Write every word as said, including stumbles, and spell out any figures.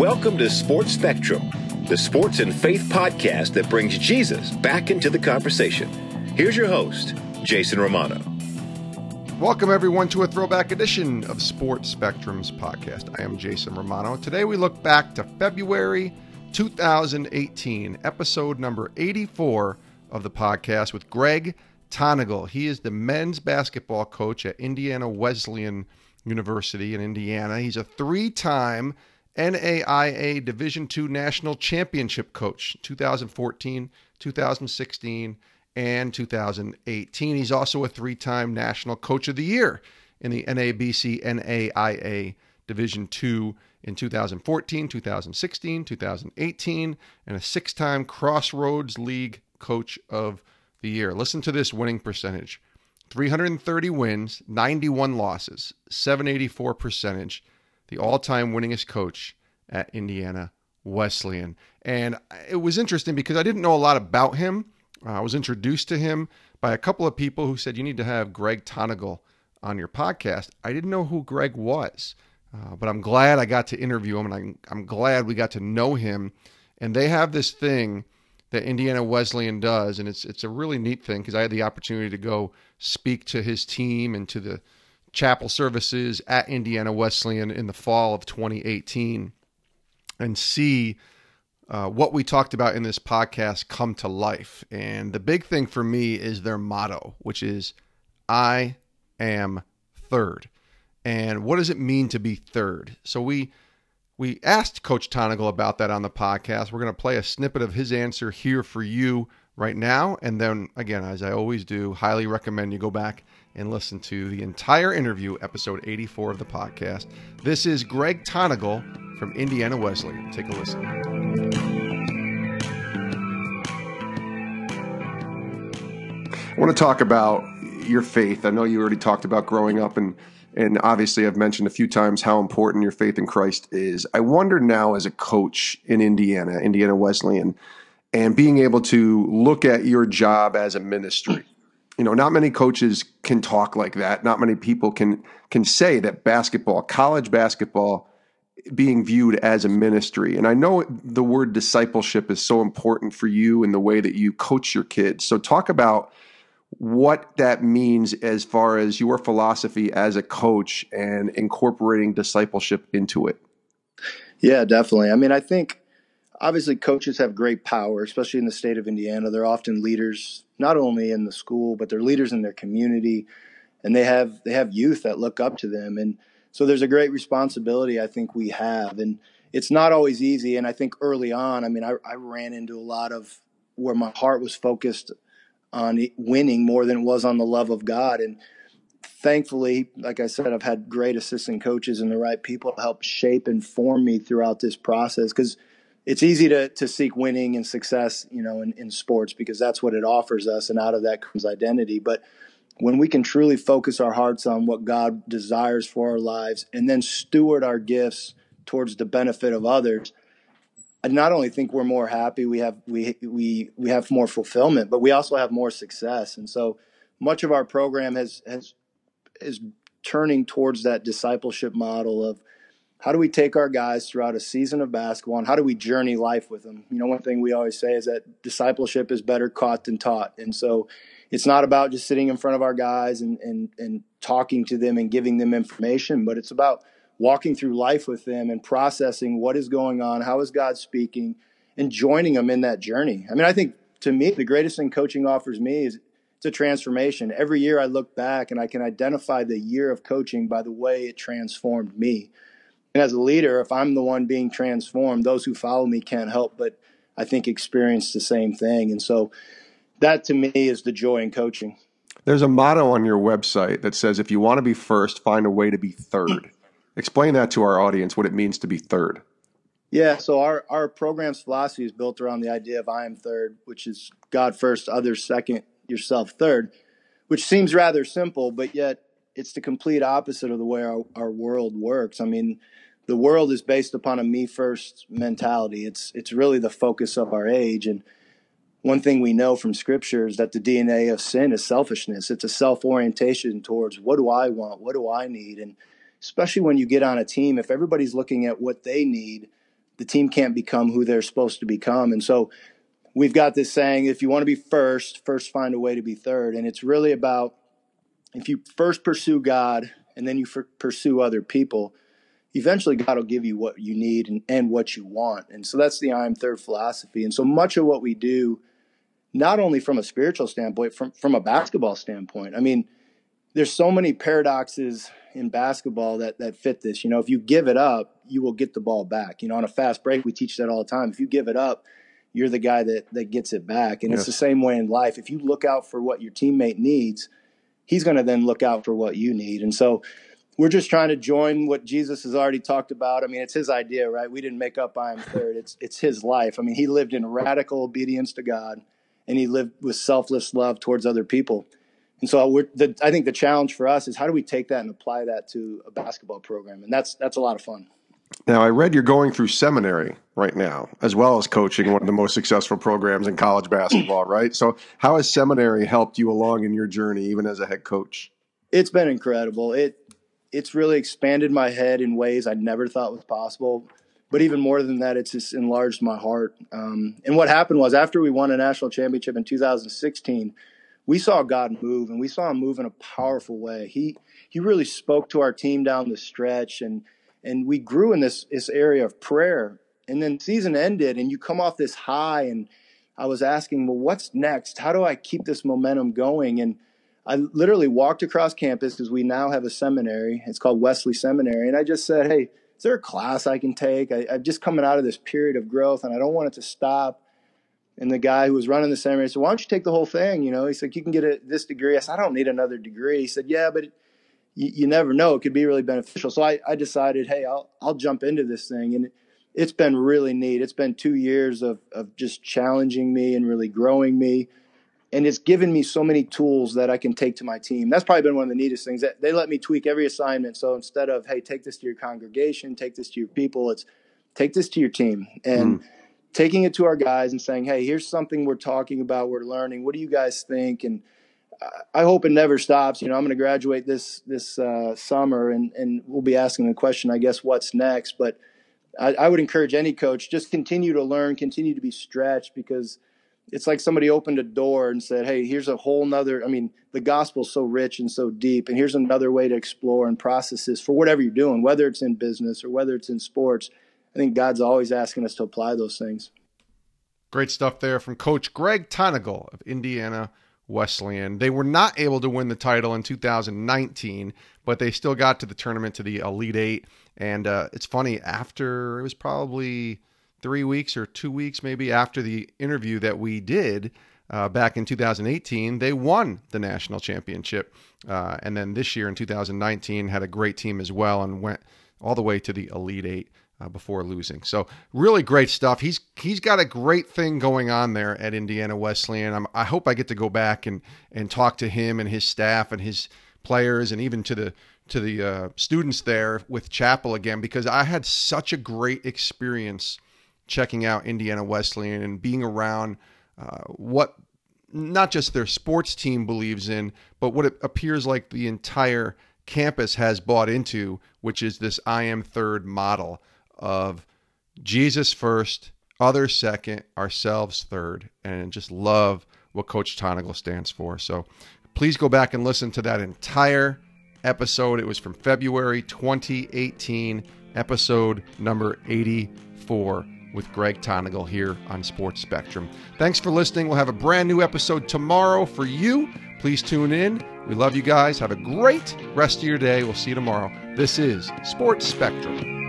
Welcome to Sports Spectrum, the sports and faith podcast that brings Jesus back into the conversation. Here's your host, Jason Romano. Welcome, everyone, to a throwback edition of Sports Spectrum's podcast. I am Jason Romano. Today we look back to February twenty eighteen, episode number eighty-four of the podcast with Greg Tonagel. He is the men's basketball coach at Indiana Wesleyan University in Indiana. He's a three-time N A I A Division two National Championship coach, two thousand fourteen, two thousand sixteen, and two thousand eighteen. He's also a three-time National Coach of the Year in the N A B C N A I A Division two in two thousand fourteen, two thousand sixteen, two thousand eighteen, and a six-time Crossroads League Coach of the Year. Listen to this winning percentage. three hundred thirty wins, ninety-one losses, seven eighty-four percentage. The all-time winningest coach at Indiana Wesleyan. And it was interesting because I didn't know a lot about him. Uh, I was introduced to him by a couple of people who said, you need to have Greg Tonagel on your podcast. I didn't know who Greg was, uh, but I'm glad I got to interview him, and I'm, I'm glad we got to know him. And they have this thing that Indiana Wesleyan does, and it's it's a really neat thing because I had the opportunity to go speak to his team and to the chapel services at Indiana Wesleyan in the fall of twenty eighteen and see uh, what we talked about in this podcast come to life. And the big thing for me is their motto, which is, I am third. And what does it mean to be third? So we we asked Coach Tonagel about that on the podcast. We're going to play a snippet of his answer here for you right now. And then again, as I always do, highly recommend you go back and listen to the entire interview, episode eighty-four of the podcast. This is Greg Tonagel from Indiana Wesleyan. Take a listen. I want to talk about your faith. I know you already talked about growing up, and and obviously I've mentioned a few times how important your faith in Christ is. I wonder now, as a coach in Indiana, Indiana Wesleyan, and being able to look at your job as a ministry. You know, not many coaches can talk like that. Not many people can can say that basketball, college basketball, being viewed as a ministry. And I know the word discipleship is so important for you in the way that you coach your kids. So talk about what that means as far as your philosophy as a coach and incorporating discipleship into it. Yeah, definitely. I mean, I think obviously coaches have great power, especially in the state of Indiana. They're often leaders, not only in the school, but they're leaders in their community, and they have they have youth that look up to them. And so there's a great responsibility I think we have, and it's not always easy. And I think early on, I mean, I, I ran into a lot of where my heart was focused on winning more than it was on the love of God. And thankfully, like I said, I've had great assistant coaches and the right people to help shape and form me throughout this process, because it's easy to to seek winning and success, you know, in, in sports, because that's what it offers us, and out of that comes identity. But when we can truly focus our hearts on what God desires for our lives and then steward our gifts towards the benefit of others, I not only think we're more happy, we have we we we have more fulfillment, but we also have more success. And so much of our program has has is turning towards that discipleship model of, how do we take our guys throughout a season of basketball, and how do we journey life with them? You know, one thing we always say is that discipleship is better caught than taught. And so it's not about just sitting in front of our guys and, and, and talking to them and giving them information, but it's about walking through life with them and processing what is going on, how is God speaking, and joining them in that journey. I mean, I think to me, the greatest thing coaching offers me is it's a transformation. Every year I look back and I can identify the year of coaching by the way it transformed me. And as a leader, if I'm the one being transformed, those who follow me can't help but, I think, experience the same thing. And so that, to me, is the joy in coaching. There's a motto on your website that says, if you want to be first, find a way to be third. Explain that to our audience, what it means to be third. Yeah, so our, our program's philosophy is built around the idea of I am third, which is God first, others second, yourself third, which seems rather simple, but yet it's the complete opposite of the way our, our world works. I mean, the world is based upon a me first mentality. It's it's really the focus of our age. And one thing we know from scripture is that the D N A of sin is selfishness. It's a self-orientation towards, what do I want? What do I need? And especially when you get on a team, if everybody's looking at what they need, the team can't become who they're supposed to become. And so we've got this saying, if you want to be first, first find a way to be third. And it's really about, if you first pursue God and then you f- pursue other people, eventually God will give you what you need and, and what you want. And so that's the I am Third philosophy. And so much of what we do, not only from a spiritual standpoint, from, from a basketball standpoint, I mean, there's so many paradoxes in basketball that, that fit this. You know, if you give it up, you will get the ball back. You know, on a fast break, we teach that all the time. If you give it up, you're the guy that, that gets it back. And yes. It's the same way in life. If you look out for what your teammate needs, he's going to then look out for what you need. And so we're just trying to join what Jesus has already talked about. I mean, it's his idea, right? We didn't make up I am Third. It's, it's his life. I mean, he lived in radical obedience to God, and he lived with selfless love towards other people. And so we're, the, I think the challenge for us is, how do we take that and apply that to a basketball program? And that's that's a lot of fun. Now, I read you're going through seminary right now, as well as coaching one of the most successful programs in college basketball, right? So how has seminary helped you along in your journey, even as a head coach? It's been incredible. It It's really expanded my head in ways I never thought was possible. But even more than that, it's just enlarged my heart. Um, and what happened was, after we won a national championship in two thousand sixteen, we saw God move, and we saw him move in a powerful way. He he really spoke to our team down the stretch, and and we grew in this, this area of prayer. And then season ended, and you come off this high, and I was asking, well, what's next? How do I keep this momentum going? And I literally walked across campus, because we now have a seminary. It's called Wesley Seminary. And I just said, hey, is there a class I can take? I, I'm just coming out of this period of growth, and I don't want it to stop. And the guy who was running the seminary said, why don't you take the whole thing? You know, he said, you can get a, this degree. I said, I don't need another degree. He said, yeah, but it, you, you never know. It could be really beneficial. So I, I decided, hey, I'll, I'll jump into this thing. And it, it's been really neat. It's been two years of, of just challenging me and really growing me. And it's given me so many tools that I can take to my team. That's probably been one of the neatest things. That they let me tweak every assignment. So instead of, hey, take this to your congregation, take this to your people, it's take this to your team. And mm. taking it to our guys and saying, hey, here's something we're talking about, we're learning, what do you guys think? And I hope it never stops. You know, I'm going to graduate this this uh, summer, and, and we'll be asking the question, I guess, what's next? But I, I would encourage any coach, just continue to learn, continue to be stretched, because it's like somebody opened a door and said, hey, here's a whole nother, I mean, the gospel's so rich and so deep, and here's another way to explore and process this for whatever you're doing, whether it's in business or whether it's in sports. I think God's always asking us to apply those things. Great stuff there from Coach Greg Tonagel of Indiana Wesleyan. They were not able to win the title in two thousand nineteen, but they still got to the tournament, to the Elite Eight. And uh, it's funny, after it was probably three weeks or two weeks maybe after the interview that we did uh, back in two thousand eighteen, they won the national championship. Uh, and then this year in two thousand nineteen had a great team as well and went all the way to the Elite Eight. Uh, before losing. So really great stuff. He's he's got a great thing going on there at Indiana Wesleyan. I'm, I hope I get to go back and and talk to him and his staff and his players, and even to the to the uh, students there with Chapel again, because I had such a great experience checking out Indiana Wesleyan and being around uh, what not just their sports team believes in, but what it appears like the entire campus has bought into, which is this I am Third model of Jesus first, others second, ourselves third, and just love what Coach Tonagel stands for. So please go back and listen to that entire episode. It was from February twenty eighteen, episode number eighty-four with Greg Tonagel here on Sports Spectrum. Thanks for listening. We'll have a brand new episode tomorrow for you. Please tune in. We love you guys. Have a great rest of your day. We'll see you tomorrow. This is Sports Spectrum.